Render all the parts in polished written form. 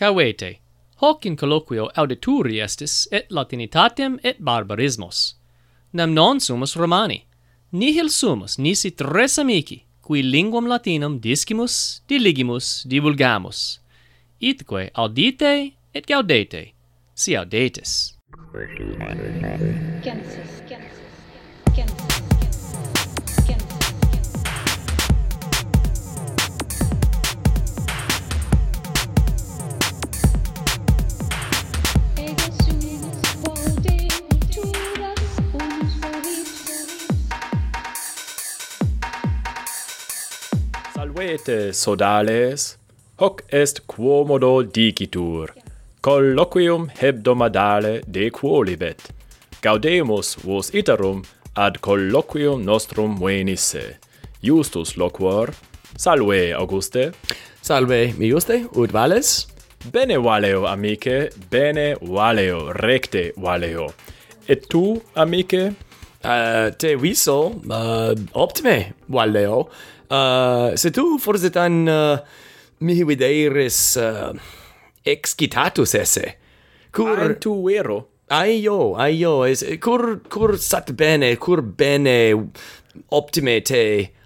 Cavete, hoc in colloquio audituri estis et latinitatem et barbarismos. Nam non sumus Romani, nihil sumus nisi tres amici, qui linguam latinum discimus, diligimus, divulgamus. Itque audite et gaudete, si audetis. Salvete, sodales, hoc est quomodo dicitur, colloquium hebdomadale dequolibet, gaudemus vos iterum ad colloquium nostrum venisse. Justus loquor, salve Auguste. Salve, mi Juste, ut vales? Bene valeo, amice, bene valeo, recte valeo. Et tu, amice? Te viso, optime valeo. Se tu forsetan mihi videris excitatus esse, cur tu vero? Aio, es cur sat bene, optime te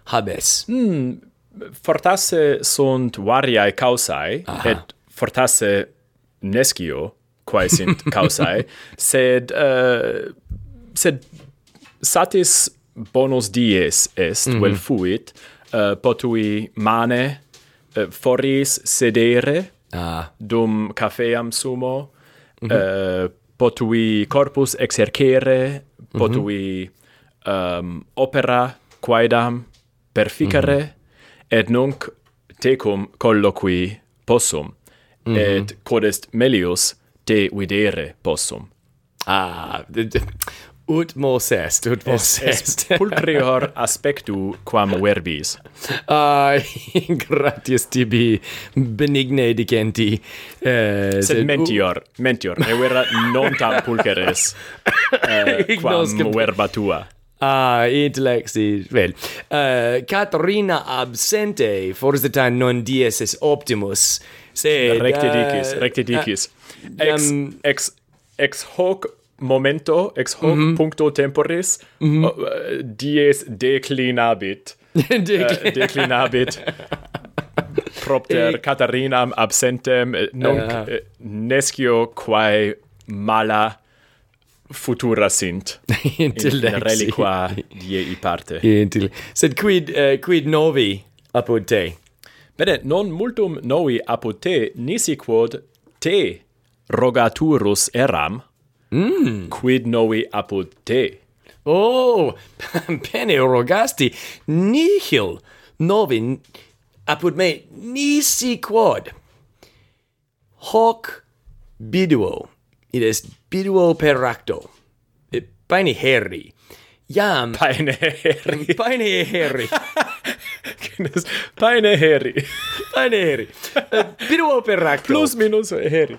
habes. Fortasse sunt variae causae, aha, et fortasse nescio, quae sint causae, sed satis bonus dies est, vel fuit, potui mane foris sedere, dum cafeam sumo, potui corpus exercere, potui opera quaedam perficere, et nunc tecum colloqui possum, et quod est melius te videre possum. Ut mos est. Pulchrior aspectu quam verbis. Gratias tibi benigne dicenti. Sed mentior, evera non tam pulcheres quam verba tua. Intelexi, vel. Caterina absente, forsetan non dies es optimus. Sed, recte dicis. Ex hoc momento, ex hoc puncto temporis, dies declinabit. Declinabit propter Catarinam absentem, nunc nescio quae mala futura sint. In reliqua diei parte. Sed quid novi apud te? Bene, non multum novi apud te, nisi quod te rogaturus eram, quid novi apud te? Oh, bene rogasti, nihil novi apud me, nisi quod. Hoc biduo, id est biduo per acto, paene heri. Iam Paene heri. Paene heri. Biduo per acto. Plus minus heri.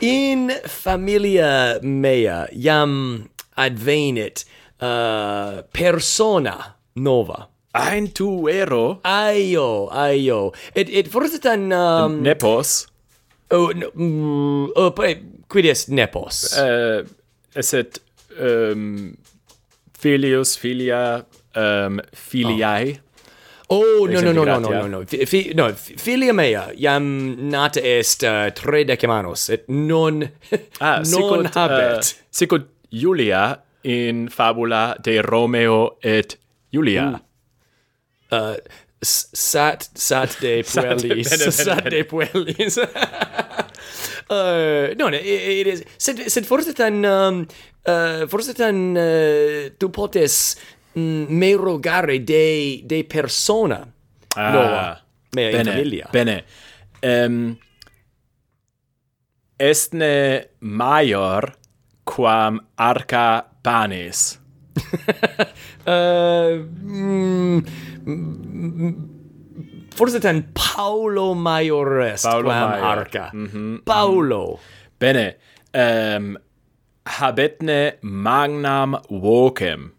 In familia mea iam advenit persona nova. Ein tu ero? Aio. Et forsetan... nepos? Quid est nepos? Eset filius, filia, filiae? No. Filia mea, iam nata est 30 annos, et non habet. Sicut Julia in fabula de Romeo et Julia. Sat de puellis. It is... Sed forsetan tu potes... me rogare de persona nova mea in familia. Bene. Estne maior quam arca panis. Forsetan Paulo maior est quam arca. Paulo. Bene. Habetne magnam vocem.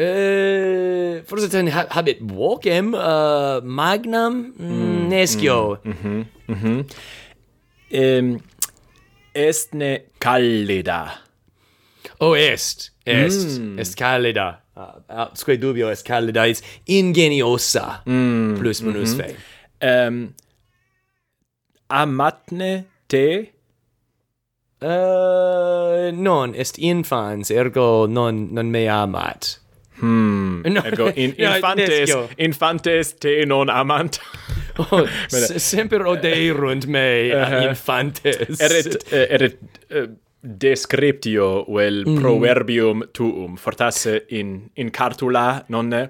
Forsetan habet vocem magnam nescio. Estne callida. Oh, est callida. Sque dubio est callida, it's ingeniosa, plus minus fe. Amatne te? Non, est infans, ergo non me amat. No, ergo infantes te non amant. Oh, semper odeirunt me infantes. Eret descriptio vel proverbium tuum, fortasse in cartula, nonne?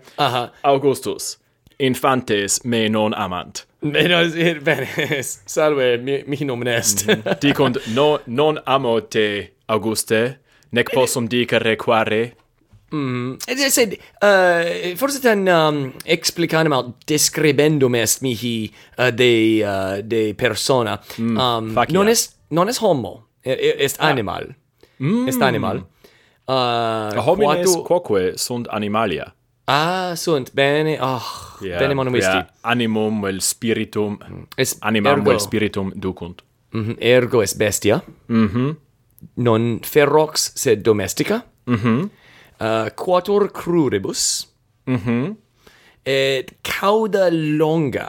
Augustus, infantes me non amant. Bene, salve, mihi nomen est. Dicunt, non amo te, Auguste, nec possum dicere quare. I said, forse tan explicanem aut describendum est mihi de persona. Non est homo, est animal. Est animal. Homines quoque sunt animalia. Sunt bene. Bene manum isti. Animum vel spiritum. Animam vel spiritum ducunt. Ergo est bestia. Non ferox sed domestica. Quator cruribus. Et cauda longa.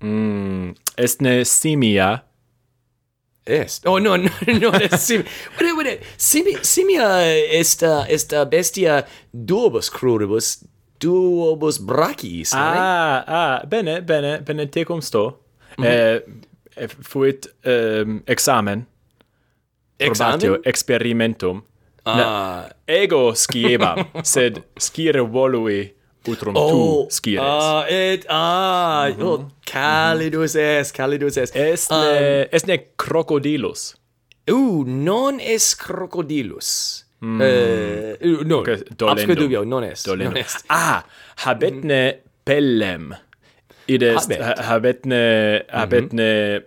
Estne simia. Est. Oh, no, that's simia. Wait. Simia est bestia duobus cruribus, duobus brachiis. Bene, tecum sto. Fuit examen? Experimentum. Ego sciebam, sed scire volui utrum tu scires. Calidus est. Estne crocodilus. Non est crocodilus. No, absque dubio, non est. Habetne pellem. Id est, habetne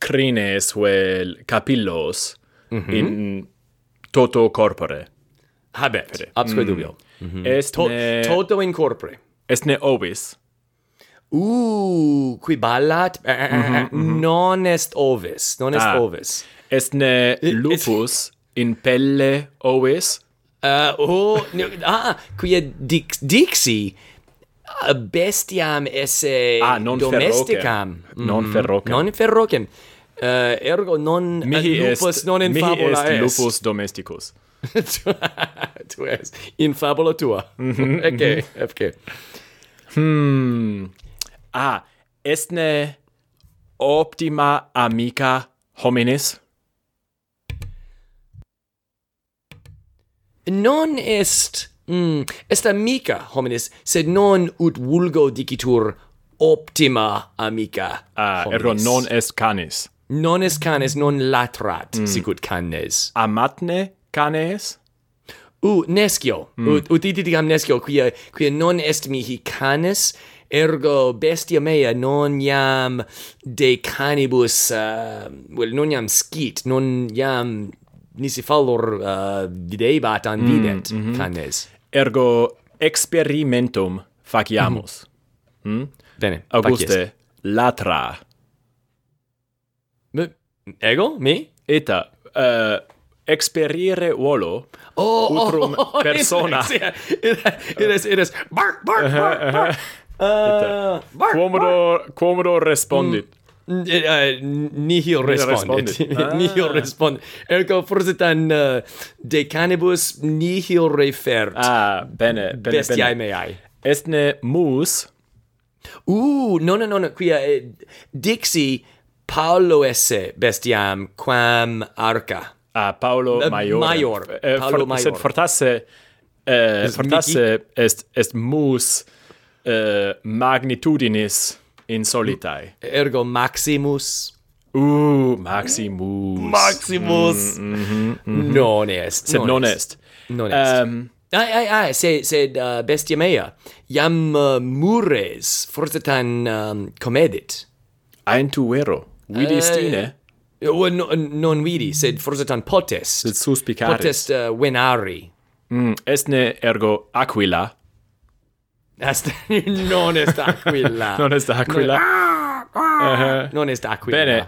crines vel capillos in toto corpore. Habet, absque dubio. Estne toto in corpore. Estne ovis. Qui ballat. Non est ovis. Non est ovis. Estne lupus in pelle ovis. Quia dixi bestiam esse non domesticam. Non ferrocem. Ergo non lupus non in fabula est. Mihi est lupus domesticus. Tu es in fabula tua. Okay. Estne optima amica hominis? Non est est amica hominis, sed non ut vulgo dicitur optima amica. Ergo non est canis. Non latrat, sicut canes. Amatne canes? Nescio. Ut iditicam nescio, quia non est mihi canis, ergo bestia mea non iam de canibus, non iam scit, non iam nisi fallor videbat an videt canes. Ergo experimentum faciamus. Bene, Auguste, facies. Latra. Ego? Mi? Eta, experire volo utrum persona. It is. Bark. Quomodo respondit. Nihil respondit. Ergo forsetan de canibus nihil refert. Bene. Bestiae meae. Estne mus. No. Quia dixi Paulo esse bestiam quam arca. Paulo Maior. Sed fortasse est mus magnitudinis insolitae. Ergo maximus. Maximus. Non est. Sed non est. Sed bestia mea. Iam mures fortetan comedit. Aentu vero. Vidis tine? Non vidi, sed forsetan potest. Sed suspicaris. Potest venari. Estne ergo aquila. Non est aquila. Non est aquila. Bene.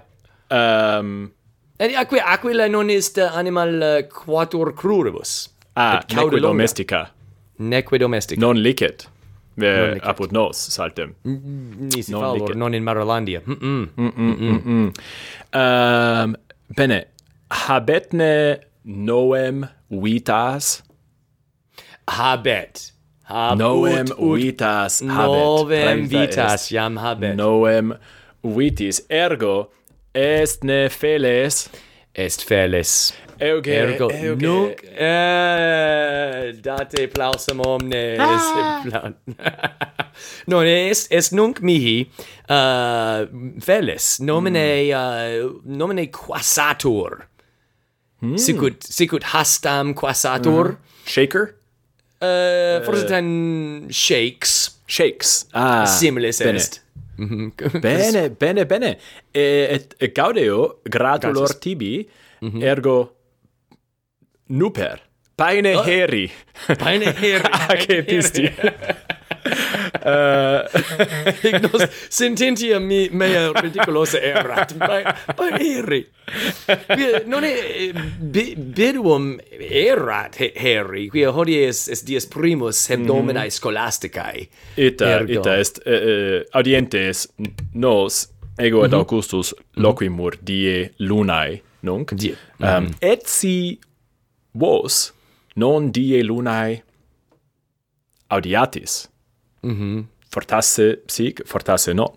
Aquila non est animal quatuor cruribus. Neque domestica. Neque domestica. Non licet. Apud nos saltem. Nisi fallor, non in Marolandia. Bene. Habetne noem vitas. Habet. Noem vitas habet. Noem vitas jam habet. Noem vitis ergo est ne feles. Est feles. Ergo nunc date plausum omnes. Non, est nunc mihi feles. Nomine quassatur. Sicut hastam quassatur. Shaker? Forsitan shakes. Shakes. Similis est. Bene. Et gaudeo gratulor tibi, ergo nuper. Paene heri. Paene heri. Ace pisti. Ignos sententia mea ridiculosa erat. Paene heri. Non è biduum erat heri, quia hodie est dies primus hebdomenae scholasticae. Ita est audientes nos ego et Augustus loquimur die lunae nunc. Die. Et si vos non die lunae audiatis. Fortasse sic, fortasse no.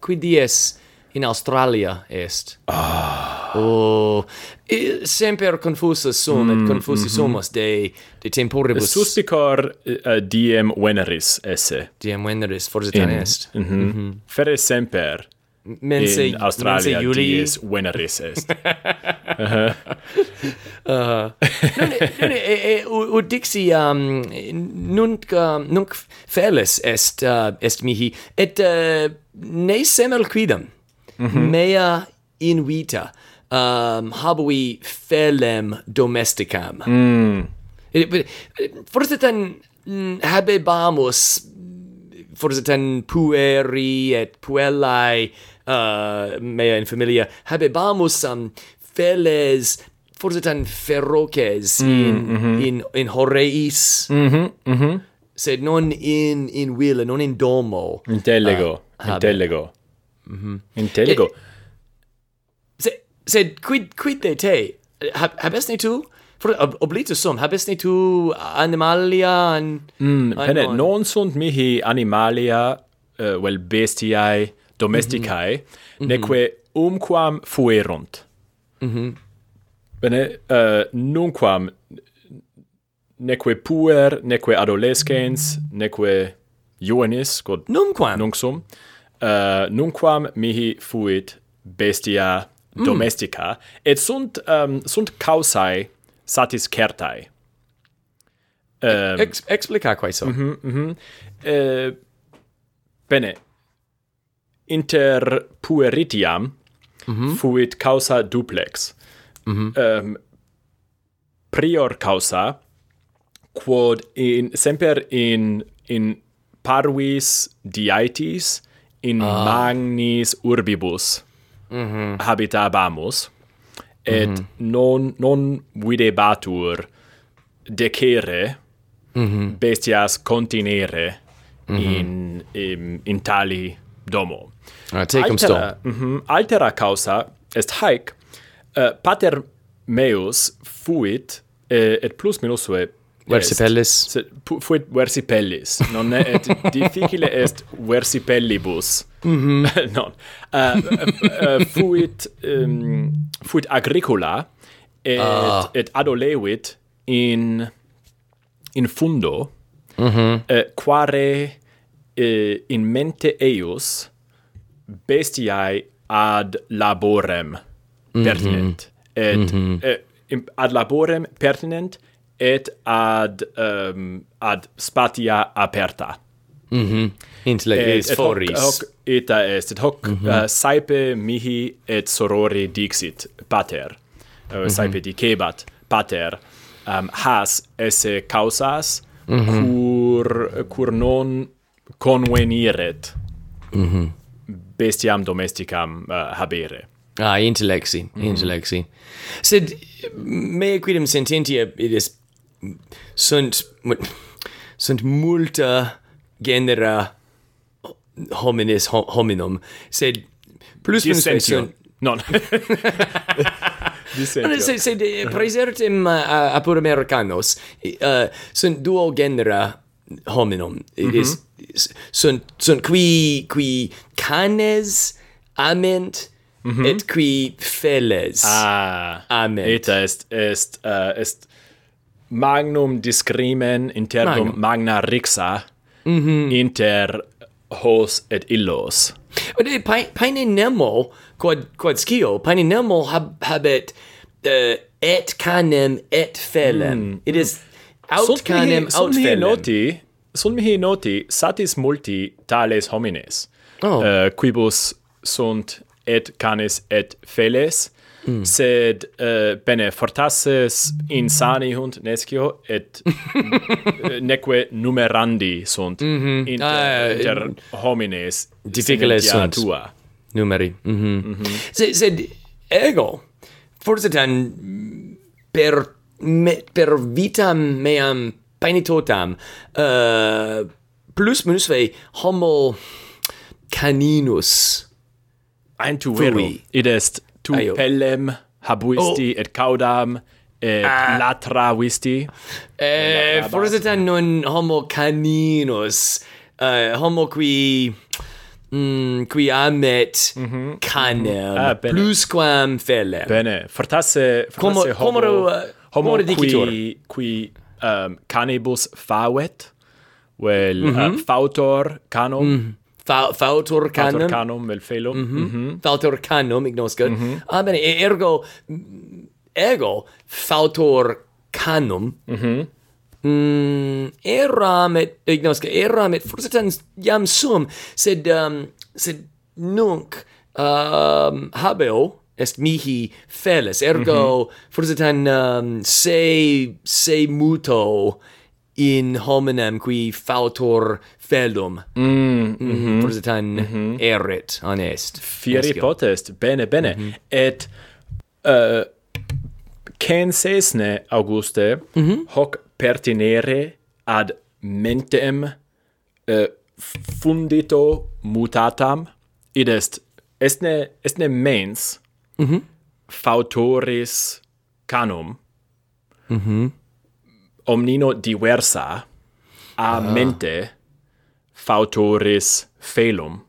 Qui dies in Australia est. Semper confusus sum et confusi sumus de temporibus. Suspicor diem veneris esse. Diem veneris forsitan est. Fere semper. In Australia, dies veneris est. Ut dixi, nunc feles est mihi, et ne semel quidam, mea invita, habui felem domesticam. Forsitan habebamus, forsitan pueri et puellae, mea in familia habebamus feles forsitan feroces in horeis sed non in villa, non in domo. Intellego sed quid de te habesne tu oblitus sum habesne tu animalia pene non sunt mihi animalia vel bestiae domesticae, neque umquam fuerunt. Bene, nunquam neque puer, neque adolescens, neque juvenis, quod nunc sum, nunquam mihi fuit bestia domestica, et sunt causae satiscertae. Explica quae so. Bene, inter pueritiam fuit causa duplex. Prior causa, quod semper in parvis diaetis in magnis urbibus habitabamus, et non videbatur decere bestias continere in tali domo. Altera causa est haec, pater meus fuit et plus minusve versipellis. Fuit versipellis. Non et difficile est versipellibus. Non. Fuit agricola et adolevit in fundo quare in mente eius bestiae ad laborem pertinent et ad laborem pertinent et ad spatia aperta. Intelleges foris. Hoc saepe mihi et sorori dixit pater. Saepe dicebat pater has esse causas cur non conveniret bestiam domesticam habere. Intellexi, intellexi. Sed mea quidem sententia ides sunt multa genera homines hominum, sed plus pensatio non sed praesertim apud americanos sunt duo genera hominum. It is sunt qui canes ament et qui feles ament. Eta est magnum discrimen interdum magna rixa inter hos et illos. Paene nemo quod scio, paene nemo habet et canem et felem. It is aut canem aut felem. Sunt mihi noti satis multi tales homines, quibus sunt et canes et feles, sed bene fortasses insani hunt nescio et neque numerandi sunt inter homines difficiles sunt tua numeri sed ego forsetan per vitam meam paenitotam plus minusve homo caninus aentuveru id est tu pellem habuisti et caudam et latravisti. Forsetan non homo caninus, homo qui amet canem plusquam felem. Bene, fortasse homo qui canibus favet, vel fautor canum. Fautor canum. Fautor canum, vel felo. Fautor canum, ignoscut. Bene, ergo, fautor canum, eram et, ignoscut, eram et, forsetans jam sum, sed nunc habeo, est mihi feles, ergo, forsetan se muto, in hominem qui fautor felum forsetan erit honest fieri potest bene et censesne Auguste hoc pertinere ad mentem fundito mutatam id est ne mens fautoris canum omnino diversa a mente fautoris felum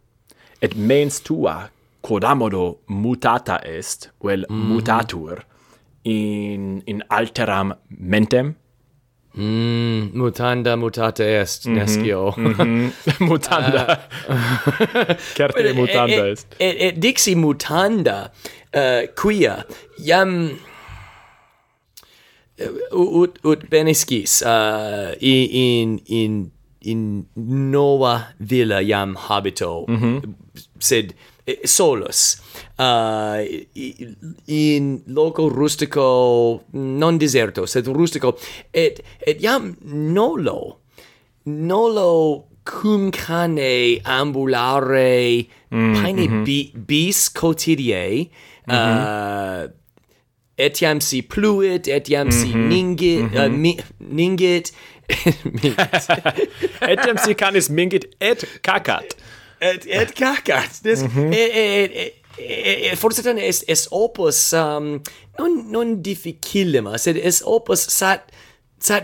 et mens tua quodamodo mutata est vel mutatur in alteram mentem mutanda mutata est nescio mutanda certe mutanda est et dixi mutanda quia iam ut benescis in nova villa iam habito sed solus in loco rustico non deserto sed rustico et iam nolo cum cane ambulare paene bis quotidiae etiam si pluit, etiam si ningit, ningit, etiam si canis mingit et cacat. Et cacat. Forsetan est opus non difficilema, sed est opus sat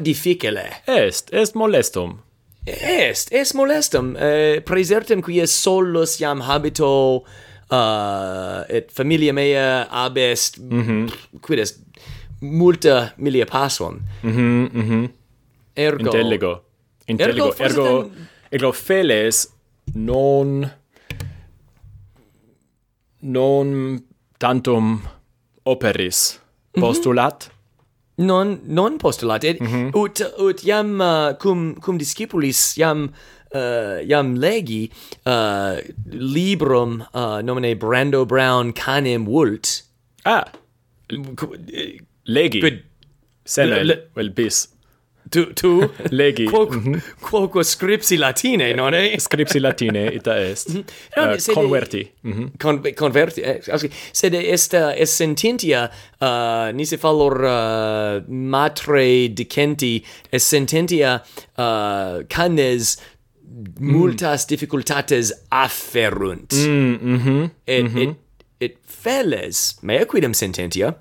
difficile. Est molestum. Est molestum. Praesertem quia solus iam habito et familia mea ab est quid est multa milia passum ergo ergo feles non tantum operis postulat non postulat et ut iam cum discipulis iam legi librum nomine Brando Brown canem vult. Legi. Sene, bis. Tu legi quoque scripsi latine, non è? Scripsi latine ita est. Converti. Converti. Sed esta est sententia nisi fallor matre dicenti, est sententia canes multas difficultates afferunt. Et felles, mea quidem sententia,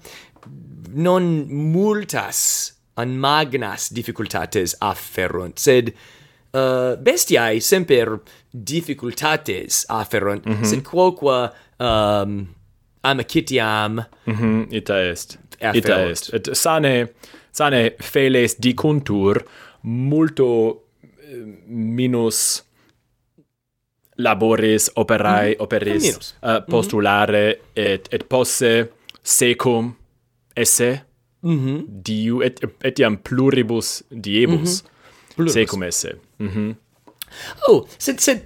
non multas an magnas difficultates afferunt, sed bestiae semper difficultates afferunt, sed quoque amicitiam ita est et sane feles dicuntur multo minus laboris operis postulare et posse secum esse diu etiam pluribus diebus secum esse. Oh, sed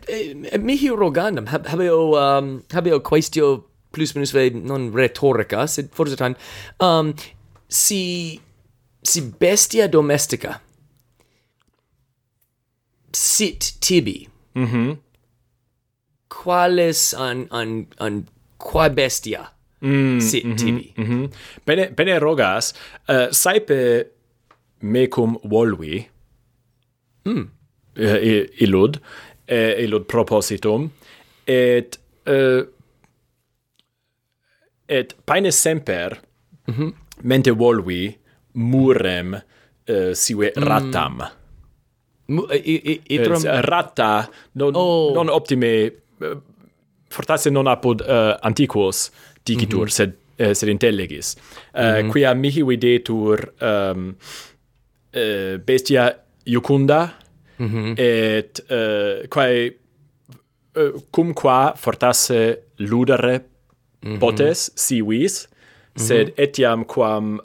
mihi rogandam habeo quaestio plus minus ve non rhetorica, sed forsitan si bestia domestica sit tibi quales an qua bestia sit tibi. Bene rogas, saepe mecum volvi illud propositum, et paene semper mente volvi murem sive ratam. Rata non optime fortasse non apud antiquos dicitur, sed intellegis. Quia mihi videtur bestia iucunda, et quae cumqua fortasse ludere potes sivis, sed etiam quam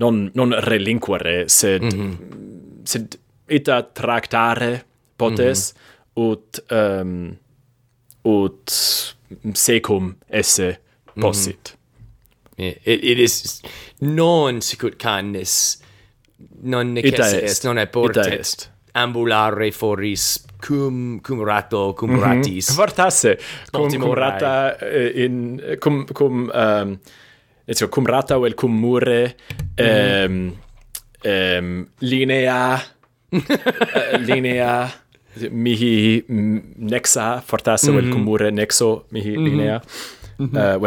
non relinquere, sed ita tractare potes ut secum esse possit. It is non sicut canis, non necesse est, non apportet ambulare foris cum rato, cum ratis. Fortasse, cum rata in cum rata vel cum mure linea mihi nexa fortasse vel cum mure nexo mihi linea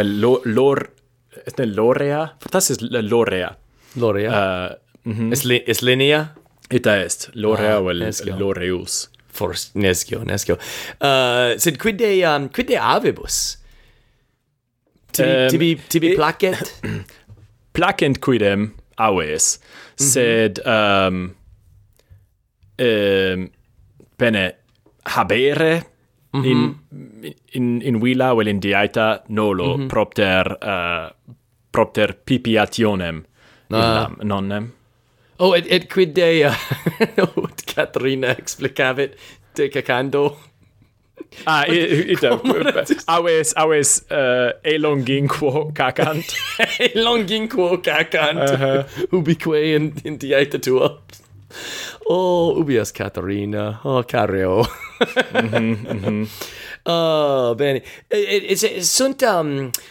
lorea fortasse lorea es linea ita est lorea vel loreus forst nescio sed quidde avebus tibi placent quidem aves, sed bene habere in villa vel in dieta nolo propter pipiationem illam nonnem. Oh, et quidde ut Caterina explicavit decacando. Aves elonginquo cacant. Ubique in dieta tua. Oh, ubias Caterina. Oh, careo. Oh, bene.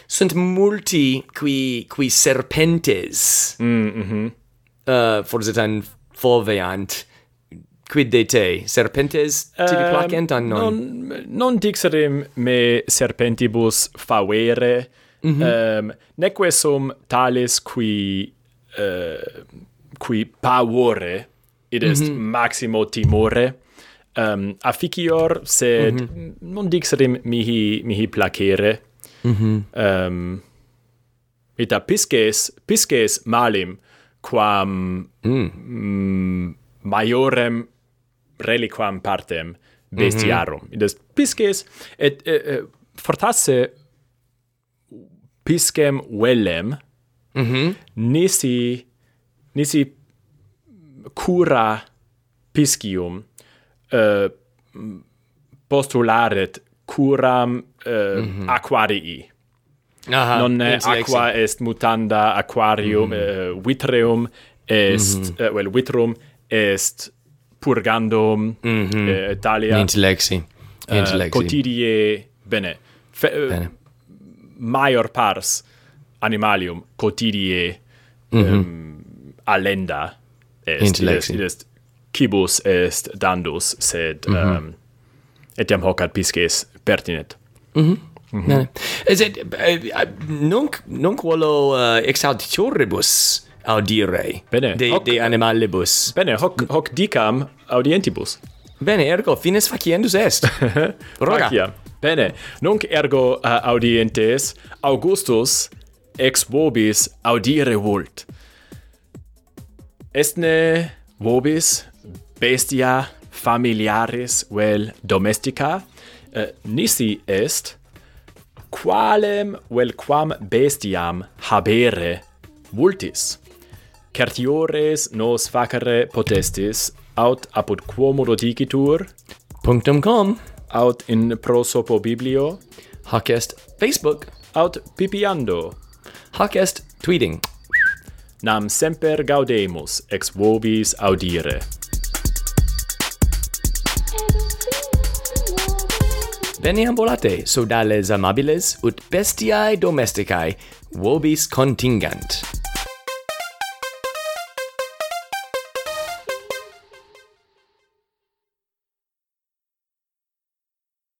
Sunt multi qui serpentes. Forsitan foveant. Quidde te serpentes tibi placent an non dixerim me serpentibus favere, neque sum tales qui pavore id est maximo timore afficior, sed non dixerim mihi placere. Ita pisces malim quam maiorem reliquam partem bestiarum. Id est pisces, et fortasse piscem velem nisi cura piscium postularet curam aquarii. Non aqua est mutanda aquarium vitreum est, well, vitrum est purgandum talia intelexi cotidie bene. Bene maior pars animalium cotidie allenda est cibus est dandus sed etiam hoc ad pisces pertinet. Nunc volo exauditioribus audire bene, de, hoc, de animalibus. Bene, hoc dicam audientibus. Bene, ergo fines faciendus est. Roga. Faciam. Bene, nunc ergo audientes Augustus ex vobis audire vult. Estne vobis bestia familiaris vel domestica nisi est qualem velquam bestiam habere vultis certiores nos facere potestis aut apud quomo dicitur punctum com aut in prosopo biblio hoc est Facebook aut pipiando hoc est tweeting nam semper gaudemus ex vobis audire. Bene ambulate, sodales amabiles, ut bestiae domesticae, vobis contingent.